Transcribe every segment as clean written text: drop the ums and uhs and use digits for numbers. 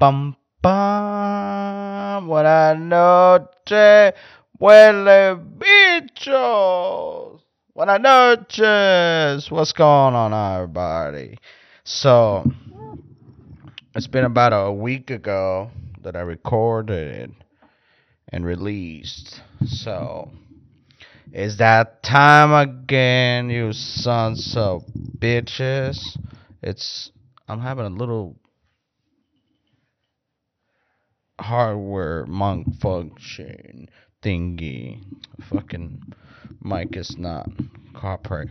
pam pam. Buenas noches, huele bichos. Buenas noches. What's going on, everybody? So, it's been about a week ago that I recorded and released. So, it's that time again, you sons of bitches. I'm having a little hardware malfunction thingy. Fucking mic is not copper.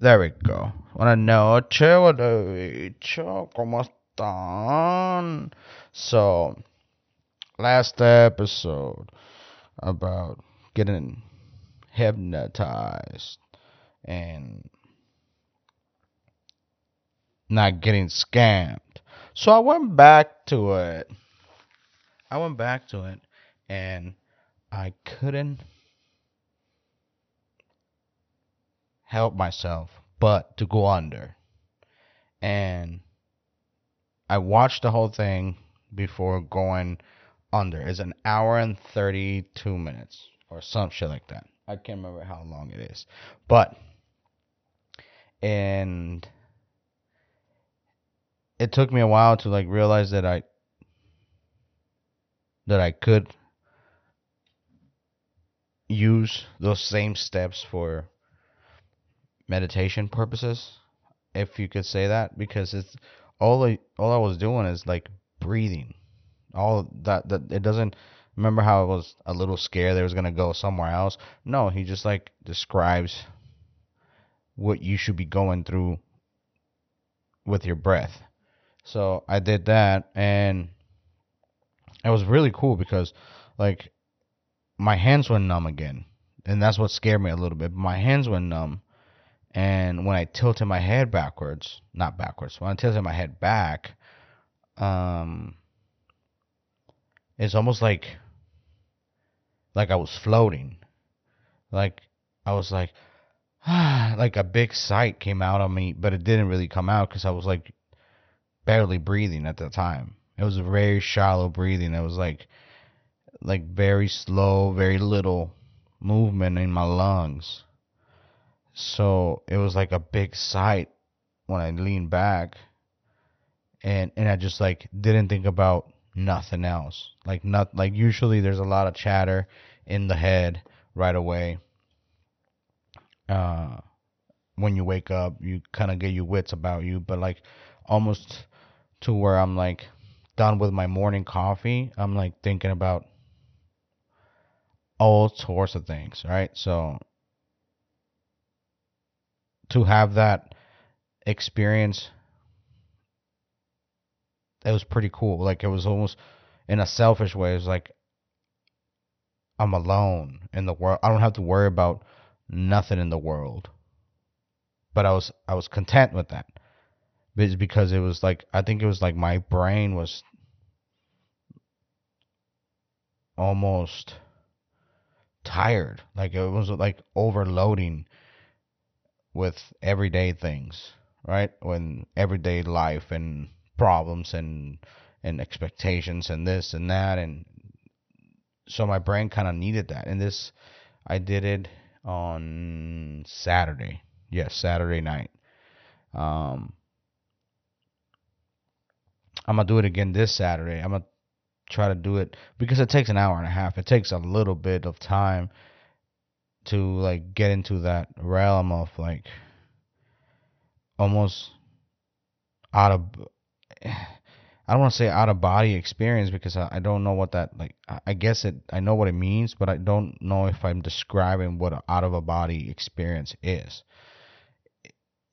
There we go. Buenas noches, hola bicho, ¿cómo están? So, last episode about getting hypnotized and not getting scammed. So I went back to it. And I couldn't help myself but to go under. And I watched the whole thing before going under. It's an hour and 32 minutes or some shit like that. I can't remember how long it is. But, and it took me a while to like realize that I could use those same steps for meditation purposes, if you could say that, because it's all I was doing is like breathing. All that it doesn't. Remember how I was a little scared they was gonna go somewhere else? No, he just like describes what you should be going through with your breath. So I did that, and it was really cool because like my hands were numb again, and that's what scared me a little bit. My hands were numb, and when I tilted my head when I tilted my head back, it's almost like I was floating. Like I was like, like a big sigh came out of me, but it didn't really come out because I was like barely breathing at the time. It was very shallow breathing. It was like very slow, very little movement in my lungs. So it was like a big sigh when I leaned back, and I just like didn't think about nothing else. Like usually there's a lot of chatter in the head right away. When you wake up, you kind of get your wits about you, but like almost to where I'm like done with my morning coffee, I'm like thinking about all sorts of things, right? So to have that experience, it was pretty cool. Like it was almost in a selfish way. It was like I'm alone in the world. I don't have to worry about nothing in the world. But I was content with that. It's because it was like, I think it was like my brain was almost tired. Like it was like overloading with everyday things, right? When everyday life and problems and expectations and this and that, and so my brain kind of needed that. And this, I did it on Saturday. Yes, Saturday night. I'm gonna do it again this Saturday. I'm gonna try to do it because it takes an hour and a half. It takes a little bit of time to like get into that realm of like almost I don't want to say out of body experience because I don't know what that, like, I guess it, I know what it means, but I don't know if I'm describing what an out of a body experience is.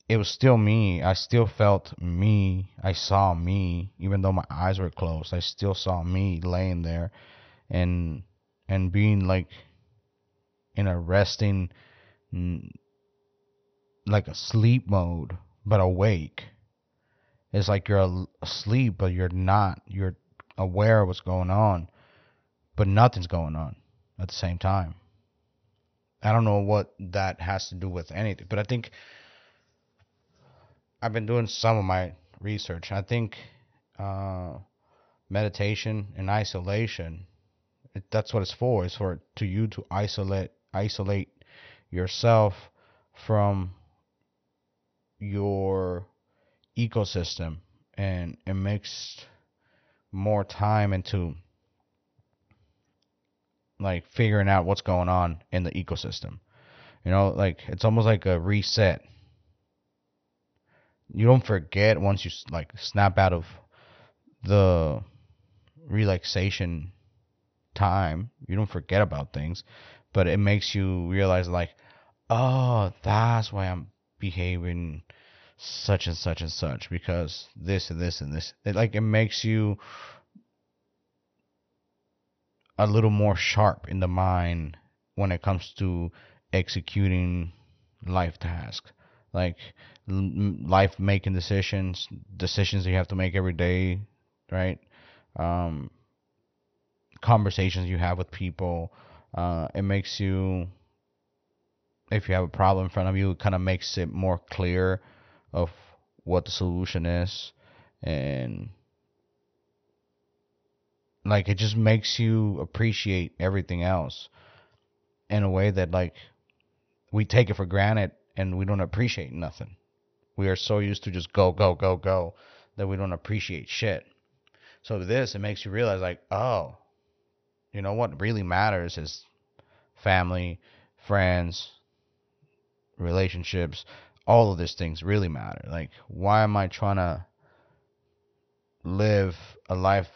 It was still me. I still felt me. I saw me, even though my eyes were closed. I still saw me laying there and being like in a resting, like a sleep mode, but awake. It's like you're asleep, but you're not. You're aware of what's going on, but nothing's going on at the same time. I don't know what that has to do with anything, but I think I've been doing some of my research. I think meditation and isolation, that's what it's for. It's for to you to isolate yourself from your ecosystem, and it makes more time into like figuring out what's going on in the ecosystem. You know, like it's almost like a reset. You don't forget once you like snap out of the relaxation time. You don't forget about things, but it makes you realize like, oh, that's why I'm behaving such and such and such, because this and this and this. It makes you a little more sharp in the mind when it comes to executing life tasks, like life making decisions that you have to make every day, right? Conversations you have with people. It makes you, if you have a problem in front of you, it kind of makes it more clear of what the solution is, and like it just makes you appreciate everything else in a way that like we take it for granted and we don't appreciate nothing. We are so used to just go, go, go, go that we don't appreciate shit. So this, it makes you realize like, oh, you know what really matters is family, friends, relationships. All of these things really matter. Like, why am I trying to live a life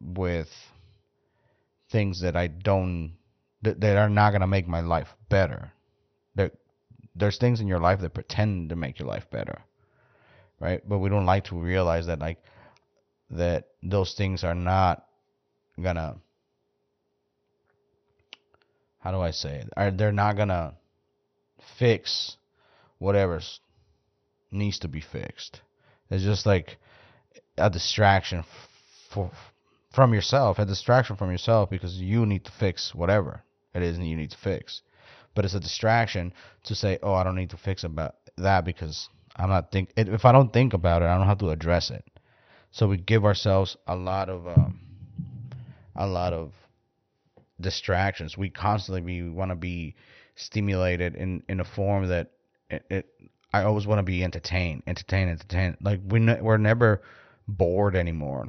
with things that I don't, that are not going to make my life better? There's things in your life that pretend to make your life better, right? But we don't like to realize that like that those things are not gonna, how do I say it? They're not gonna fix whatever needs to be fixed. It's just like a distraction from yourself, a distraction from yourself, because you need to fix whatever it is that you need to fix. But it's a distraction to say, oh, I don't need to fix about that because I'm not think. If I don't think about it, I don't have to address it. So we give ourselves a lot of distractions. We constantly want to be stimulated in a form that I always want to be entertained. Like we're never bored anymore.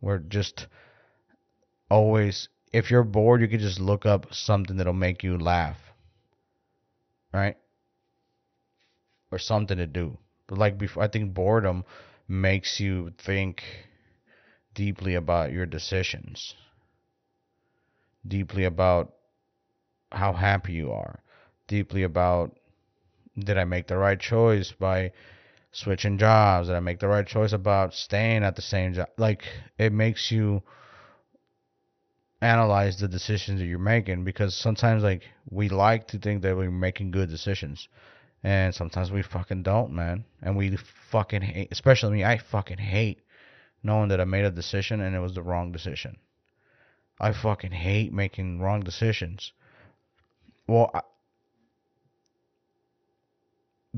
We're just always. If you're bored, you can just look up something that'll make you laugh, right? Or something to do. But like before, I think boredom makes you think deeply about your decisions, deeply about how happy you are, deeply about, did I make the right choice by switching jobs? Did I make the right choice about staying at the same job? Like, it makes you analyze the decisions that you're making, because sometimes like we like to think that we're making good decisions, and sometimes we fucking don't, man. And we fucking hate, especially me, I fucking hate knowing that I made a decision and it was the wrong decision. I fucking hate making wrong decisions. Well,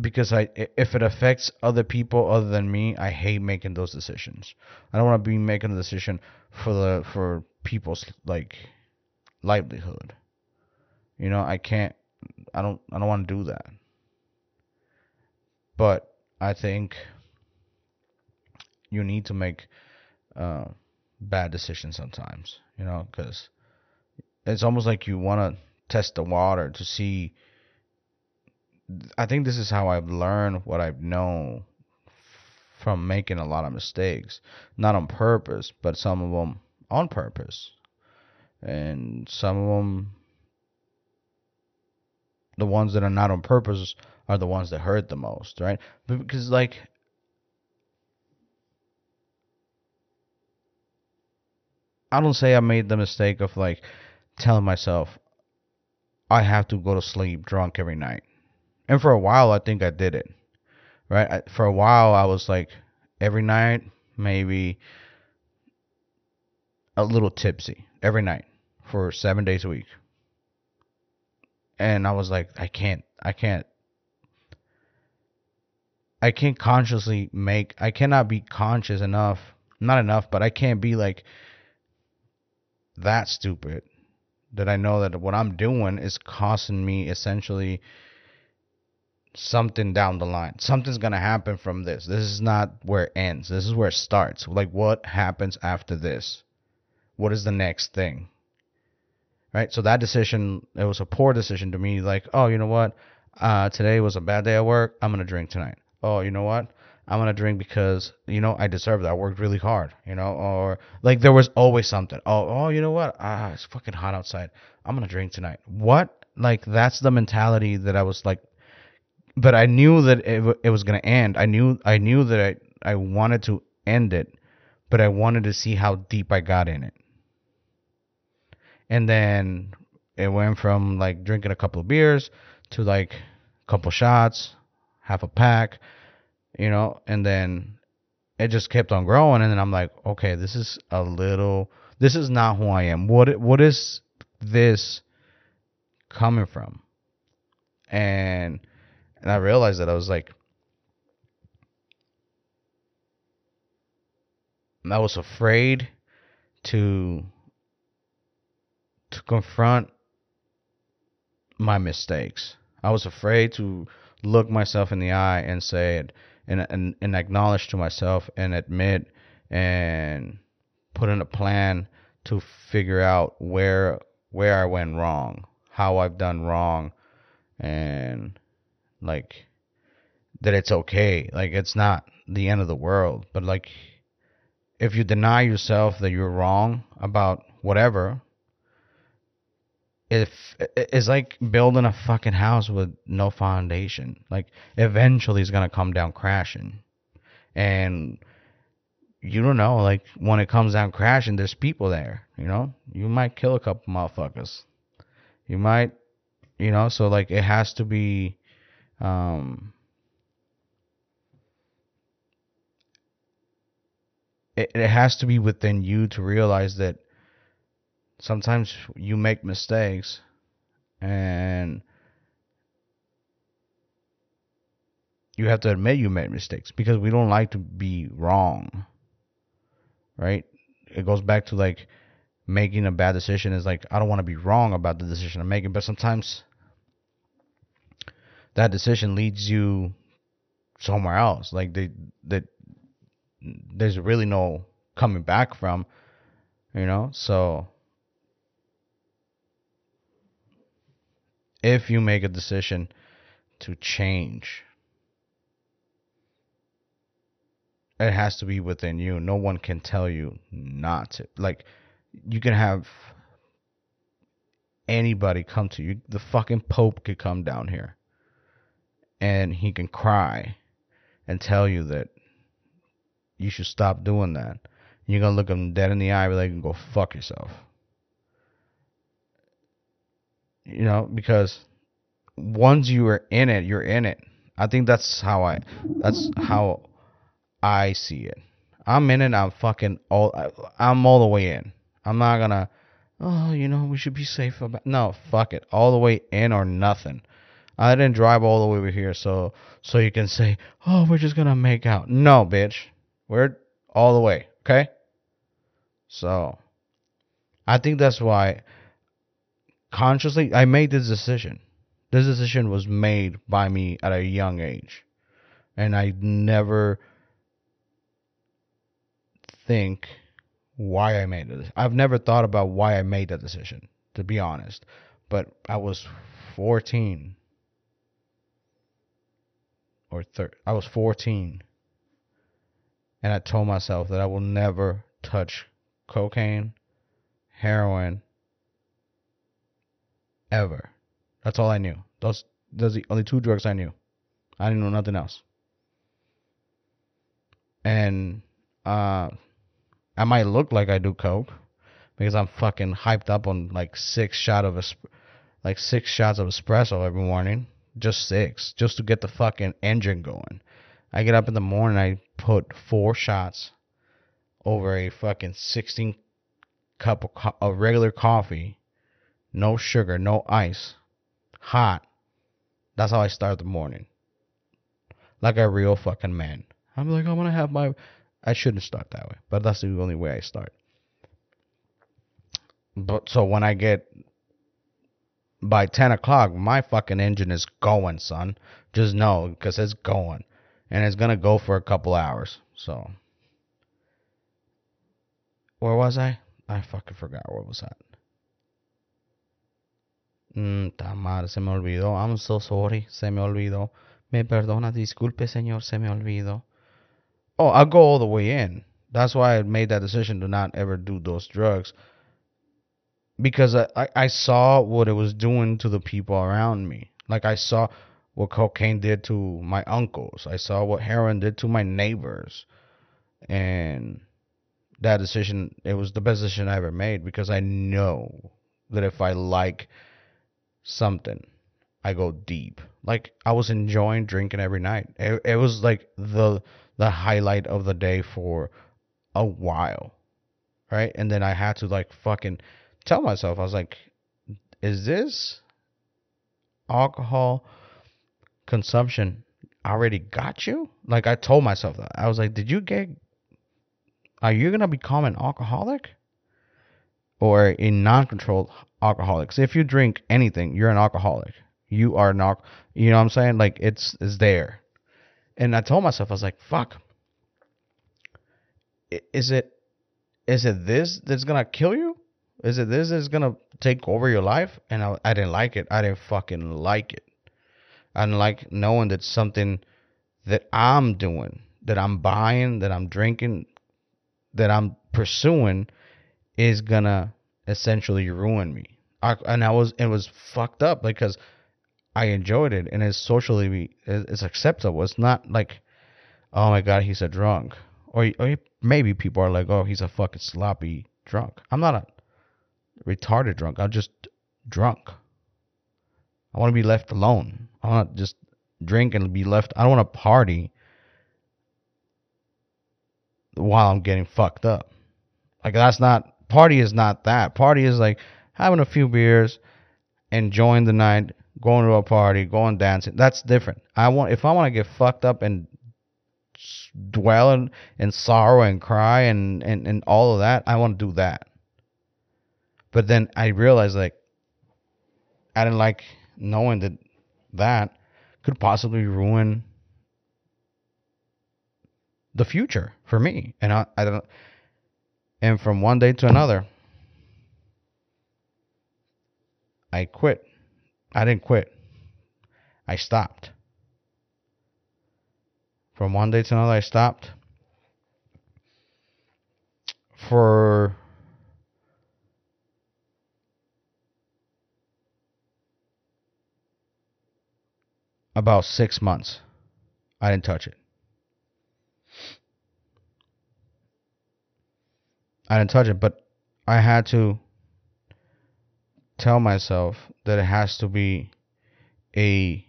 because if it affects other people other than me, I hate making those decisions. I don't want to be making a decision for people's like livelihood. You know, I don't want to do that. But I think you need to make bad decisions sometimes, you know, because it's almost like you want to test the water to see. I think this is how I've learned what I've known from making a lot of mistakes, not on purpose, but some of them on purpose, and some of them, the ones that are not on purpose, are the ones that hurt the most, right? Because like I don't say I made the mistake of like telling myself I have to go to sleep drunk every night. And for a while, I think I did it, right? For a while, I was like, every night, maybe a little tipsy every night for 7 days a week. And I was like, I can't. I can't consciously make, I cannot be conscious enough, not enough, but I can't be like that stupid that I know that what I'm doing is costing me essentially something down the line. Something's going to happen from this. This is not where it ends. This is where it starts. Like, what happens after this? What is the next thing? Right? So that decision, it was a poor decision to me. Like, oh, you know what? Today was a bad day at work. I'm going to drink tonight. Oh, you know what? I'm going to drink because, you know, I deserve that. I worked really hard, you know, or like there was always something. Oh, you know what? Ah, it's fucking hot outside. I'm going to drink tonight. What? Like, that's the mentality that I was like, but I knew that it was going to end. I knew that I wanted to end it, but I wanted to see how deep I got in it. And then it went from like drinking a couple of beers to like a couple shots, half a pack, you know, and then it just kept on growing. And then I'm like, okay, this is not who I am. What is this coming from? And I realized that I was like, I was afraid to confront my mistakes. I was afraid to look myself in the eye and say it and acknowledge to myself and admit and put in a plan to figure out where I went wrong, how I've done wrong, and like that it's okay. Like, it's not the end of the world, but like if you deny yourself that you're wrong about whatever, if it's like building a fucking house with no foundation, like eventually it's gonna come down crashing. And you don't know, like when it comes down crashing, there's people there, you know, you might kill a couple motherfuckers, you might, you know, so like it has to be, it has to be within you to realize that sometimes you make mistakes and you have to admit you made mistakes because we don't like to be wrong, right? It goes back to like making a bad decision is like, I don't want to be wrong about the decision I'm making, but sometimes that decision leads you somewhere else. Like there's really no coming back from, you know, so if you make a decision to change, it has to be within you. No one can tell you not to. Like, you can have anybody come to you. The fucking Pope could come down here and he can cry and tell you that you should stop doing that. You're going to look him dead in the eye, but they can go fuck yourself. You know, because once you are in it, you're in it. I think that's how I see it. I'm in it. I'm fucking I'm all the way in. I'm not going to, oh, you know, we should be safe about. No, fuck it. All the way in or nothing. I didn't drive all the way over here. So you can say, oh, we're just going to make out. No, bitch. We're all the way. Okay. So I think that's why consciously I made this decision. This decision was made by me at a young age. And I never think why I made this. I've never thought about why I made that decision, to be honest. But I was 14. And I told myself that I will never touch cocaine, heroin, ever. That's all I knew. Those the only two drugs I knew. I didn't know nothing else. And I might look like I do coke because I'm fucking hyped up on like six shots of espresso every morning. Just six. Just to get the fucking engine going. I get up in the morning, I put 4 shots over a fucking 16 cup of regular coffee, no sugar, no ice, hot. That's how I start the morning. like a real fucking man. I'm like, I want to have my... I shouldn't start that way, but that's the only way I start. But so when I get... by 10 o'clock, my fucking engine is going, son. Just know, because it's going. And it's going to go for a couple hours. So... where was I? I fucking forgot where was that. Tamar, se me olvidó. I'm so sorry. Se me olvidó. Me perdona, disculpe, señor. Se me olvidó. Oh, I'll go all the way in. That's why I made that decision to not ever do those drugs. Because I saw what it was doing to the people around me. Like, I saw what cocaine did to my uncles. I saw what heroin did to my neighbors. And... that decision, it was the best decision I ever made, because I know that if I like something, I go deep. Like, I was enjoying drinking every night. It was like the highlight of the day for a while, right? And then I had to like fucking tell myself, I was like, is this alcohol consumption already got you? Like, I told myself that. I was like, are you going to become an alcoholic or a non-controlled alcoholic? So if you drink anything, you're an alcoholic. You are not, you know what I'm saying? Like, it's there. And I told myself, I was like, fuck, is it this that's going to kill you? Is it this that's going to take over your life? And I didn't like it. I didn't fucking like it. I didn't like knowing that something that I'm doing, that I'm buying, that I'm drinking, that I'm pursuing is gonna essentially ruin me. It was fucked up because I enjoyed it and it's socially, it's acceptable. It's not like, oh my God, he's a drunk, or maybe people are like, oh, he's a fucking sloppy drunk. I'm not a retarded drunk. I'm just drunk. I want to be left alone. I want to just drink and be left. I don't want to party while I'm getting fucked up. Like, that's not, party is not that. Party is like having a few beers, enjoying the night, going to a party, going dancing. That's different. If I want to get fucked up and dwell in sorrow and cry and all of that, I want to do that. But then I realized, like, I didn't like knowing that could possibly ruin the future for me. And I don't, and from one day to another, I quit. I didn't quit. I stopped. From one day to another, I stopped for about 6 months. I didn't touch it. I didn't touch it, but I had to tell myself that it has to be a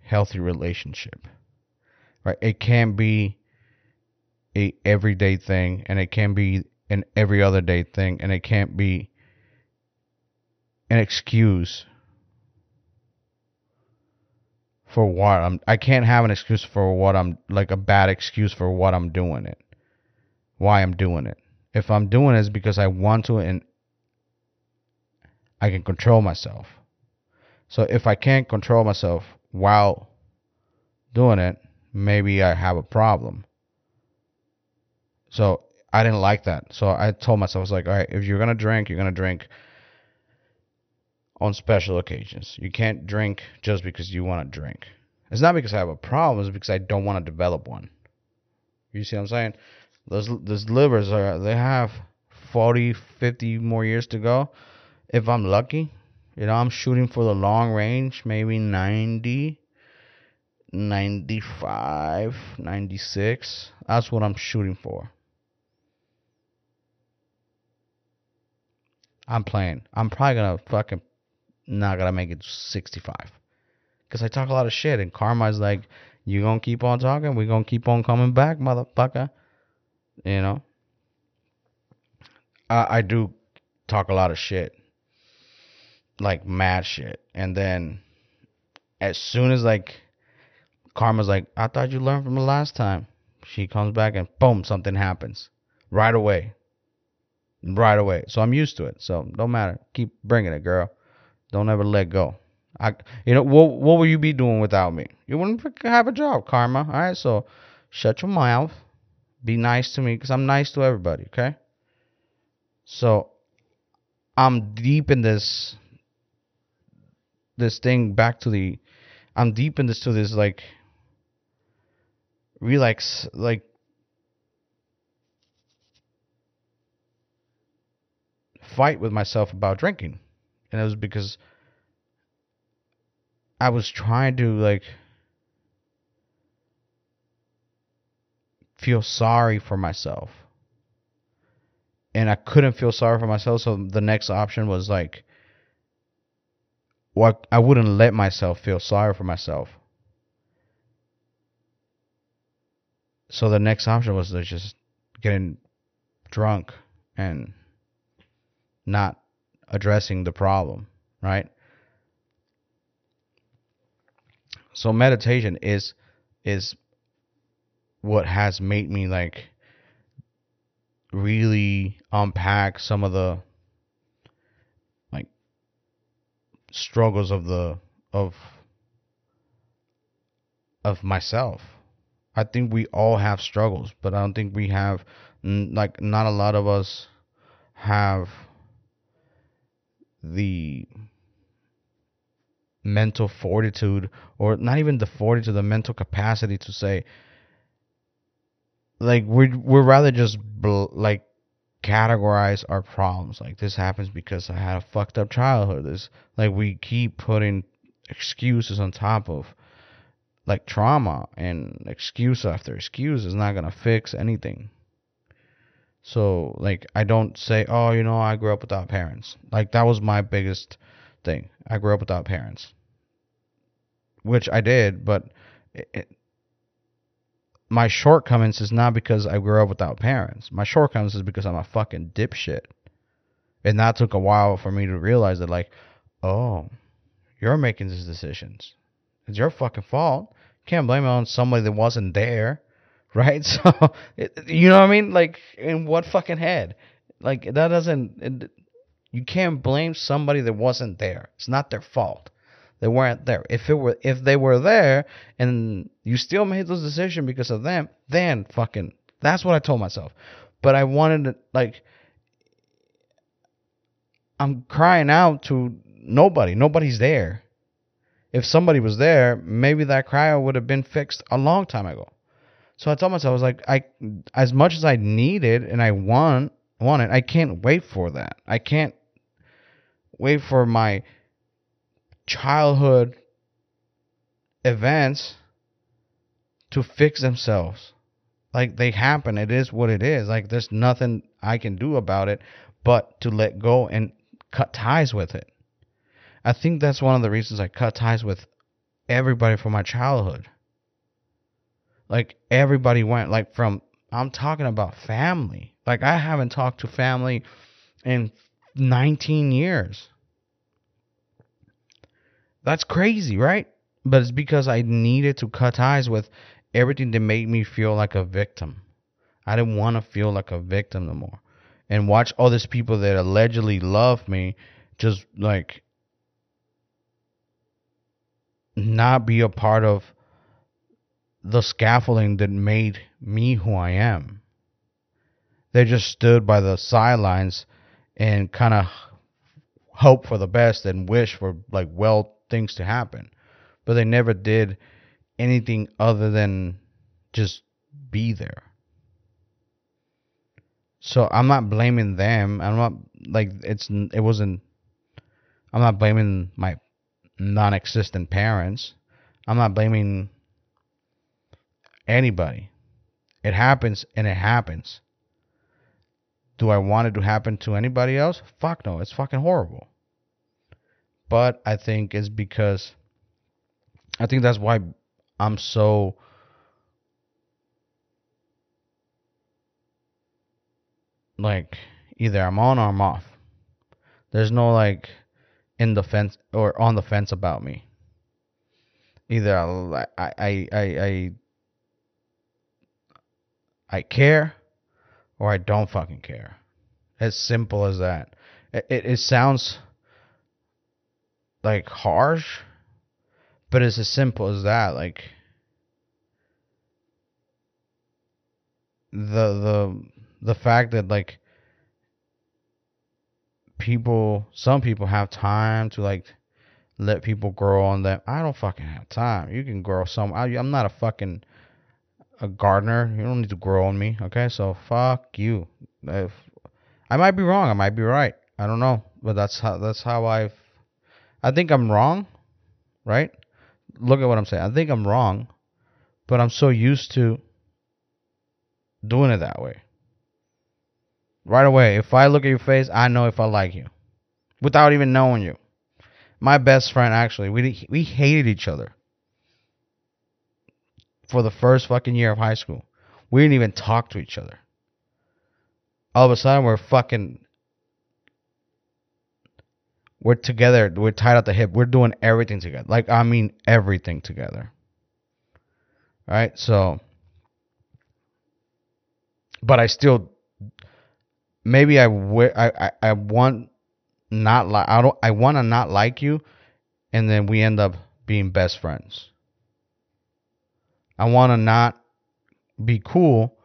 healthy relationship, right? It can't be a everyday thing, and it can't be an every other day thing, and it can't be an excuse for what I can't have an excuse for what I'm, like a bad excuse for what I'm doing it, why I'm doing it. If I'm doing it, it's because I want to and I can control myself. So if I can't control myself while doing it, maybe I have a problem. So I didn't like that. So I told myself, I was like, all right, if you're going to drink, you're going to drink on special occasions. You can't drink just because you want to drink. It's not because I have a problem. It's because I don't want to develop one. You see what I'm saying? Those livers they have 40, 50 more years to go. If I'm lucky, you know, I'm shooting for the long range, maybe 90, 95, 96. That's what I'm shooting for. I'm playing. I'm probably going to fucking not going to make it to 65. Because I talk a lot of shit and karma's like, you going to keep on talking, we're going to keep on coming back, motherfucker. You know, I do talk a lot of shit, like mad shit. And then as soon as like Karma's like, I thought you learned from the last time. She comes back and boom, something happens right away. Right away. So I'm used to it. So don't matter. Keep bringing it, girl. Don't ever let go. What would you be doing without me? You wouldn't have a job, Karma. All right, so shut your mouth. Be nice to me because I'm nice to everybody, okay? So I'm deep in this thing back to the... I'm deep in this to this, like... Relax, like... fight with myself about drinking. And it was because... I was trying to, like, feel sorry for myself. And I couldn't feel sorry for myself, so the next option was, like, well, I wouldn't let myself feel sorry for myself. So the next option was just getting drunk and not addressing the problem, right? So meditation is what has made me like really unpack some of the like struggles of myself. I think we all have struggles, but I don't think we have like not a lot of us have the mental fortitude, or not even the fortitude, the mental capacity to say, like, we're rather just like categorize our problems. Like, this happens because I had a fucked up childhood. This, like, we keep putting excuses on top of like trauma, and excuse after excuse is not gonna fix anything. So like, I don't say, oh, you know, I grew up without parents. Like, that was my biggest thing. I grew up without parents, which I did, but my shortcomings is not because I grew up without parents. My shortcomings is because I'm a fucking dipshit. And that took a while for me to realize that, like, oh, you're making these decisions. It's your fucking fault. Can't blame it on somebody that wasn't there, right? So, you know what I mean? Like, in what fucking head? Like, that doesn't... You can't blame somebody that wasn't there. It's not their fault. They weren't there. If they were there and you still made those decisions because of them, then fucking, that's what I told myself. But I wanted to, like, I'm crying out to nobody. Nobody's there. If somebody was there, maybe that cry would have been fixed a long time ago. So I told myself, I was like, as much as I needed and I wanted, I can't wait for that. I can't wait for my childhood events to fix themselves. Like, they happen. It is what it is. Like, there's nothing I can do about it but to let go and cut ties with it. I think that's one of the reasons I cut ties with everybody from my childhood. Like, everybody went, like, from, I'm talking about family. Like, I haven't talked to family in 19 years. That's crazy, right? But it's because I needed to cut ties with everything that made me feel like a victim. I didn't want to feel like a victim no more. And watch all these people that allegedly love me just, like, not be a part of the scaffolding that made me who I am. They just stood by the sidelines and kind of hope for the best and wish for, like, well, things to happen. But they never did anything other than just be there. So I'm not blaming them. I'm not, like, I'm not blaming my non-existent parents. I'm not blaming anybody. It happens, and it happens. Do I want it to happen to anybody else? Fuck no, it's fucking horrible. But I think it's because, I think that's why I'm so like, either I'm on or I'm off. There's no like in the fence or on the fence about me. Either I care, or I don't fucking care. As simple as that. It sounds like harsh, but it's as simple as that. Like the fact that like some people have time to like let people grow on them. I don't fucking have time. You can grow some. I'm not a gardener. You don't need to grow on me. Okay, so fuck you. If I might be wrong, I might be right. I don't know, but that's how I think I'm wrong, right? Look at what I'm saying. I think I'm wrong, but I'm so used to doing it that way. Right away, if I look at your face, I know if I like you, without even knowing you. My best friend, actually, we hated each other for the first fucking year of high school. We didn't even talk to each other. All of a sudden, we're together. We're tied at the hip. We're doing everything together. Like, I mean, everything together. All right, so, but I still. Maybe I want not like I don't I want to not like you, and then we end up being best friends. I want to not be cool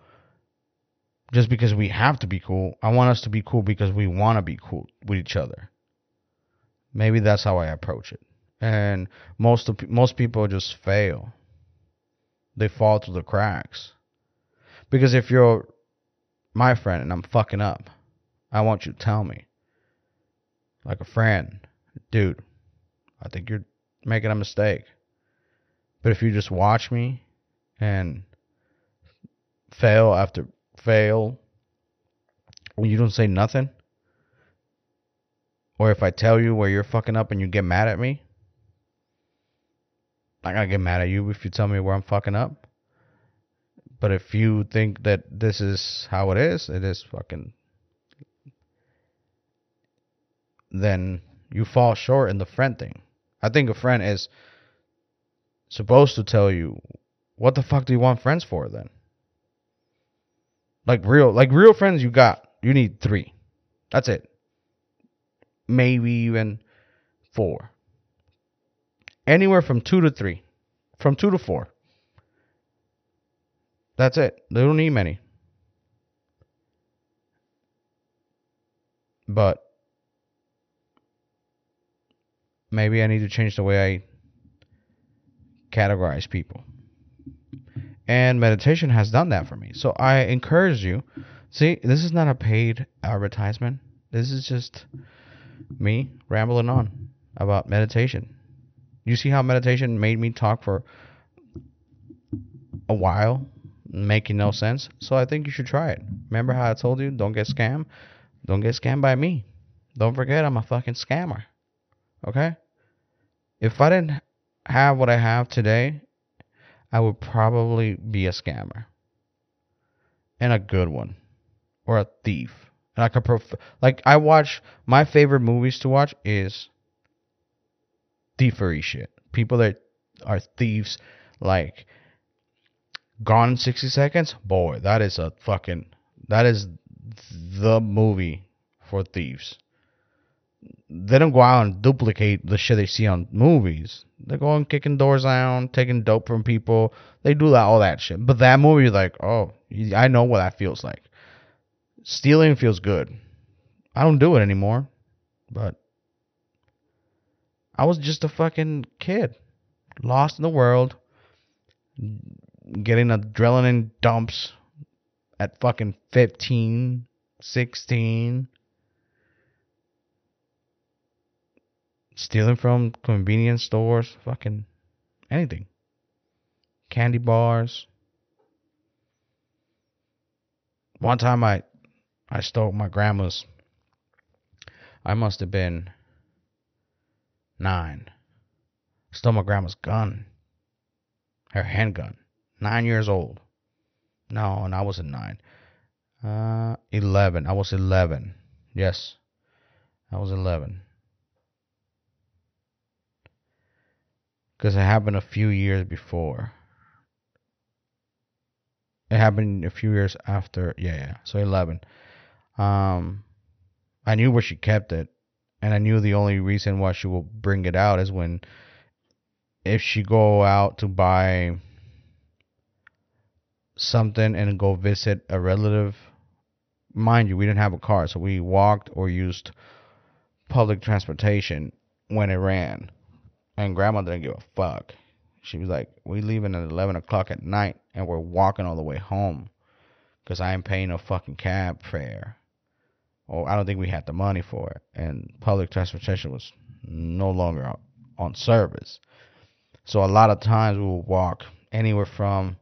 just because we have to be cool. I want us to be cool because we want to be cool with each other. Maybe that's how I approach it. And most people just fail. They fall through the cracks. Because if you're my friend and I'm fucking up, I want you to tell me, like a friend, dude, I think you're making a mistake. But if you just watch me and fail after fail, when you don't say nothing, or if I tell you where you're fucking up and you get mad at me, I'm gonna get mad at you if you tell me where I'm fucking up. But if you think that this is how it is fucking. Then you fall short in the friend thing. I think a friend is supposed to tell you, what the fuck do you want friends for then? Like real friends you got. You need 3. That's it. Maybe even 4. Anywhere from 2 to 3. From 2 to 4. That's it. They don't need many. But maybe I need to change the way I categorize people. And meditation has done that for me. So I encourage you. See, this is not a paid advertisement. This is just me rambling on about meditation. You see how meditation made me talk for a while? Making no sense. So I think you should try it. Remember how I told you, don't get scammed? Don't get scammed by me. Don't forget, I'm a fucking scammer. Okay? If I didn't have what I have today, I would probably be a scammer. And a good one. Or a thief. And I could my favorite movies to watch is thiefery shit. People that are thieves, like Gone in 60 Seconds? Boy, that is the movie for thieves. They don't go out and duplicate the shit they see on movies. They go on kicking doors down, taking dope from people. They do all that shit. But that movie, like, oh, I know what that feels like. Stealing feels good. I don't do it anymore. But I was just a fucking kid. Lost in the world. Getting adrenaline dumps at fucking 15, 16. Stealing from convenience stores. Fucking anything. Candy bars. One time I stole my grandma's. I must have been 9. Stole my grandma's gun. Her handgun. 9 years old. No, and I wasn't 9. 11. I was 11. Yes. I was 11. because it happened a few years before. It happened a few years after. Yeah. So 11. I knew where she kept it, and I knew the only reason why she will bring it out is when, if she go out to buy something and go visit a relative. Mind you, we didn't have a car, so we walked or used public transportation when it ran. And Grandma didn't give a fuck. She was like, we leaving at 11 o'clock at night and we're walking all the way home, because I ain't paying no fucking cab fare. Or I don't think we had the money for it. And public transportation was no longer on service. So a lot of times we would walk anywhere from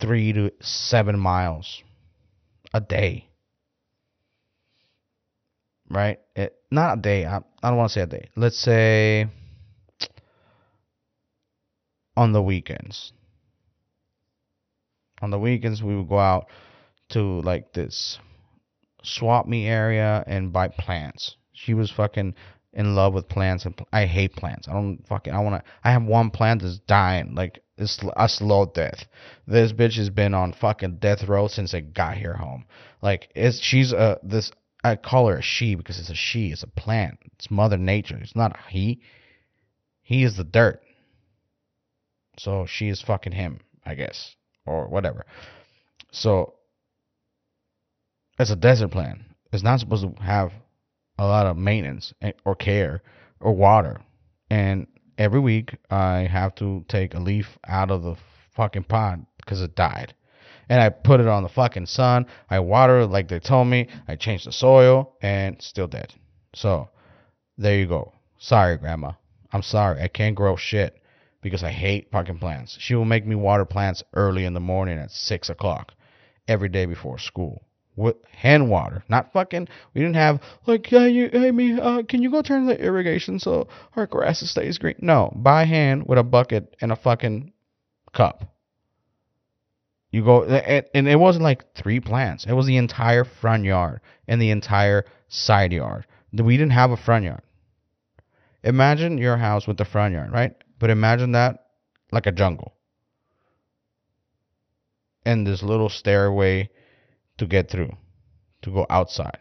3 to 7 miles a day. Right? Not a day. I don't want to say a day. Let's say on the weekends. On the weekends, we would go out to like this swap meet area and buy plants. She was fucking in love with plants, and I hate plants. I have one plant that's dying. Like, it's a slow death. This bitch has been on fucking death row since it got here home. Like, I call her a she because it's a she. It's a plant. It's Mother Nature. It's not a he. He is the dirt. So she is fucking him, I guess. Or whatever. So it's a desert plant. It's not supposed to have a lot of maintenance or care or water. And every week I have to take a leaf out of the fucking pod because it died. And I put it on the fucking sun. I water it like they told me. I changed the soil, and still dead. So there you go. Sorry, Grandma. I'm sorry. I can't grow shit because I hate fucking plants. She will make me water plants early in the morning at 6 o'clock every day before school. With hand water. Not fucking. We didn't have like, can you go turn the irrigation so our grass stays green? No. By hand with a bucket and a fucking cup. You go, and it wasn't like 3 plants. It was the entire front yard and the entire side yard. We didn't have a front yard. Imagine your house with the front yard, right? But imagine that like a jungle. And this little stairway to get through, to go outside.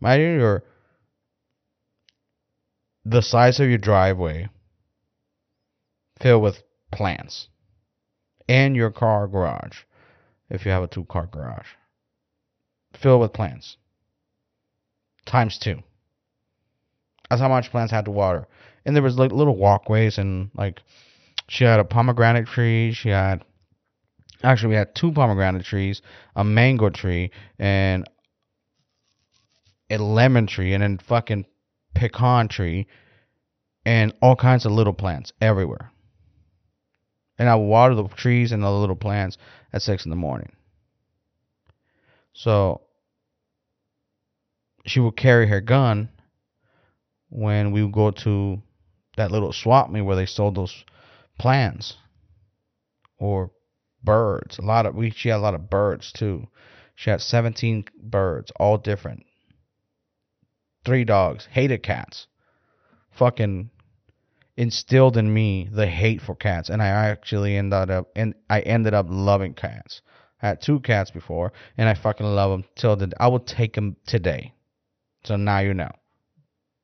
Imagine the size of your driveway filled with plants. And your car garage, if you have a 2-car garage, filled with plants. Times 2. That's how much plants had to water. And there was like little walkways, and like she had a pomegranate tree. We had 2 pomegranate trees, a mango tree, and a lemon tree, and then fucking pecan tree, and all kinds of little plants everywhere. And I would water the trees and the little plants at 6 in the morning. So she would carry her gun when we would go to that little swap meet where they sold those plants or birds. She had a lot of birds too. She had 17 birds, all different. 3 dogs, hated cats. Fucking instilled in me the hate for cats, and I ended up loving cats. I had 2 cats before, and I fucking love them till I will take them today. So now you know,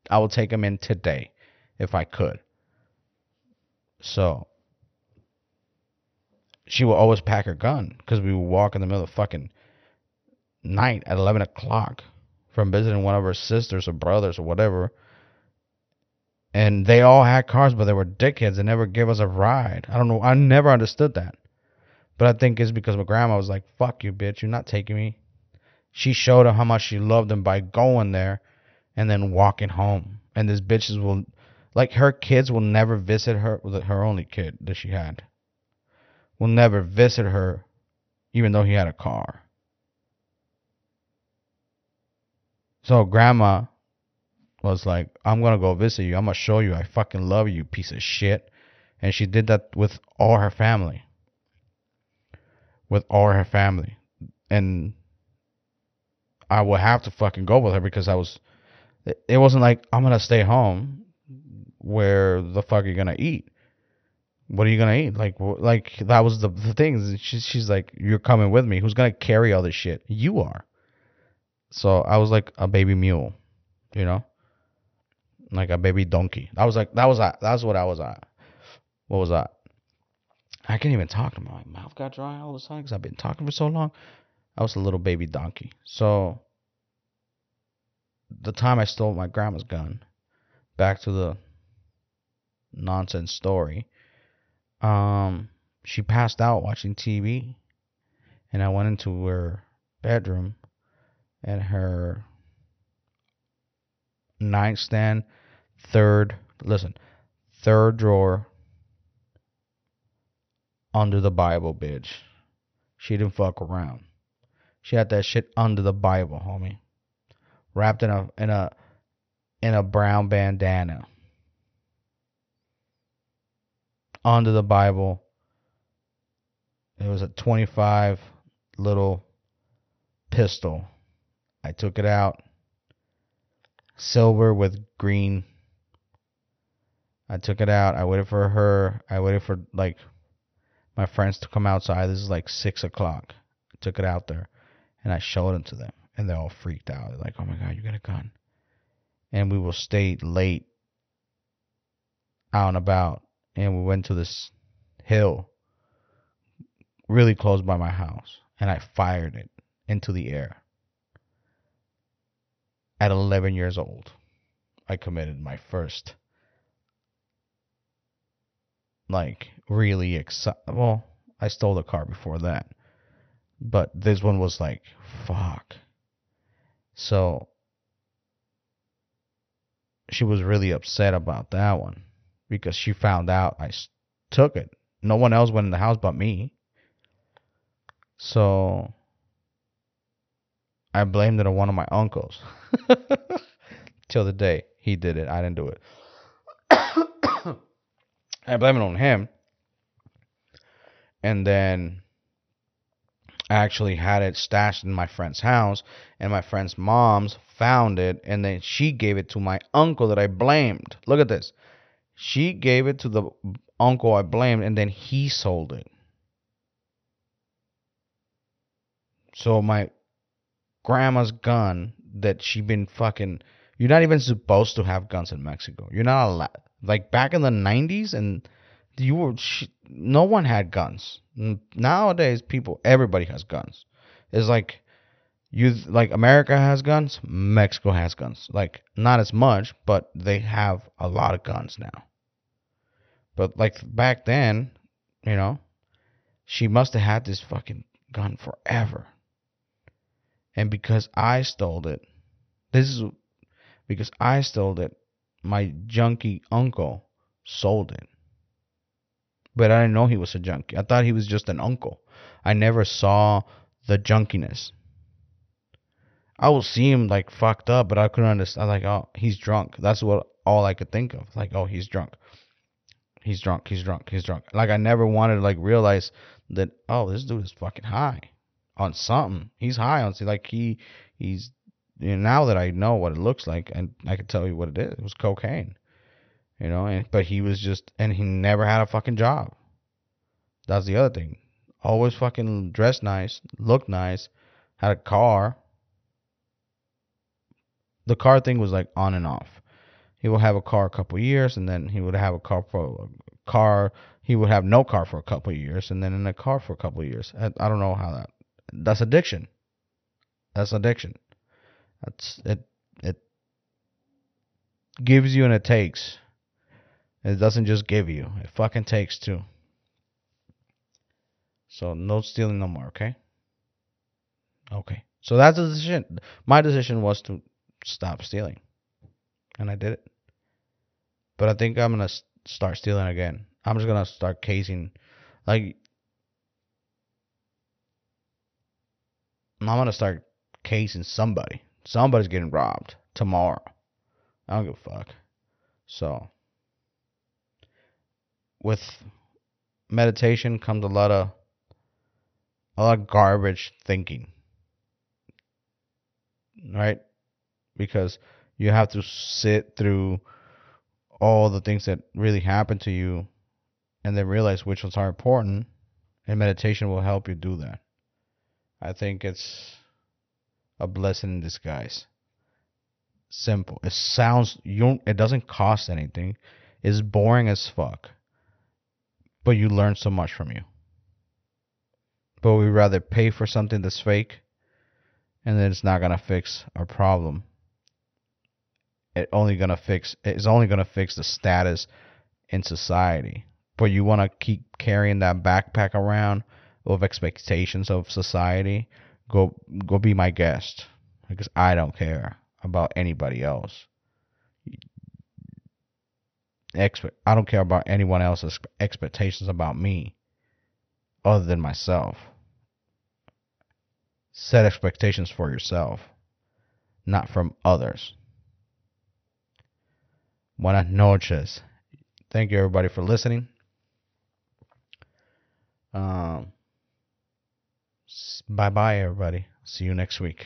I will take them in today if I could. So she will always pack her gun because we would walk in the middle of the fucking night at 11 o'clock from visiting one of her sisters or brothers or whatever. And they all had cars, but they were dickheads and never gave us a ride. I don't know. I never understood that. But I think it's because my grandma was like, fuck you, bitch. You're not taking me. She showed her how much she loved them by going there and then walking home. And these bitches will, like, her kids will never visit her. Her only kid that she had will never visit her, even though he had a car. So Grandma was like, I'm going to go visit you. I'm going to show you I fucking love you, piece of shit. And she did that with all her family. And I would have to fucking go with her because it wasn't like, I'm going to stay home. Where the fuck are you going to eat? what are you gonna eat? Like that was the thing. She's like, you're coming with me. Who's gonna carry all this shit? You are. So I was like a baby mule, you know, like a baby donkey. That's what I was at. What was that? I can't even talk. My mouth got dry all of a sudden because I've been talking for so long. I was a little baby donkey. So the time I stole my grandma's gun, back to the nonsense story. She passed out watching TV, and I went into her bedroom, and her nightstand, third drawer, under the Bible, bitch. She didn't fuck around. She had that shit under the Bible, homie, wrapped in a brown bandana. Under the Bible, it was a 25 little pistol. I took it out, silver with green. I took it out. I waited for her. I waited for like my friends to come outside. This is like 6 o'clock. I took it out there and I showed it to them, and they all freaked out. They're like, "Oh my God, you got a gun!" And we will stay late out and about. And we went to this hill really close by my house, and I fired it into the air. At 11 years old, I committed my first, well, I stole the car before that, but this one was like, fuck. So she was really upset about that one, because she found out I took it. No one else went in the house but me. So I blamed it on one of my uncles. Till the day he did it. I didn't do it. I blamed it on him. And then I actually had it stashed in my friend's house, and my friend's mom's found it, and then she gave it to my uncle that I blamed. Look at this. She gave it to the uncle I blamed, and then he sold it. So my grandma's gun that she been fucking... You're not even supposed to have guns in Mexico. You're not allowed. Like back in the 90s, and no one had guns. Nowadays, everybody has guns. It's like... America has guns, Mexico has guns. Like, not as much, but they have a lot of guns now. But, like, back then, you know, she must have had this fucking gun forever. And because I stole it, my junkie uncle sold it. But I didn't know he was a junkie. I thought he was just an uncle. I never saw the junkiness. I would see him like fucked up, but I couldn't understand. Like, oh, he's drunk. That's all I could think of. Like, oh, he's drunk. He's drunk. He's drunk. He's drunk. Like, I never wanted to like realize that, oh, this dude is fucking high on something. He's high on something. Like he's, you know, now that I know what it looks like, and I could tell you what it is. It was cocaine, you know. But he was just, and he never had a fucking job. That's the other thing. Always fucking dressed nice, looked nice, had a car. The car thing was like on and off. He would have a car a couple of years, and then he would have he would have no car for a couple of years, and then in a car for a couple of years. I don't know how that's addiction. That's addiction. That's it. It gives you and it takes. It doesn't just give you. It fucking takes too. So no stealing no more, okay? Okay. So that's the decision. My decision was to stop stealing, and I did it. But I think I'm gonna start stealing again. I'm just gonna start casing, like I'm gonna start casing somebody. Somebody's getting robbed tomorrow. I don't give a fuck. So with meditation comes a lot of garbage thinking, right? Because you have to sit through all the things that really happen to you and then realize which ones are important, and meditation will help you do that. I think it's a blessing in disguise. Simple. It sounds, it doesn't cost anything. It's boring as fuck, but you learn so much from you. But we'd rather pay for something that's fake and then it's not going to fix our problem. It's only going to fix the status in society. But you want to keep carrying that backpack around of expectations of society. Go be my guest, because I don't care about anybody else. I don't care about anyone else's expectations about me other than myself. Set expectations for yourself, not from others. Buenas noches. Thank you everybody for listening. Bye bye everybody. See you next week.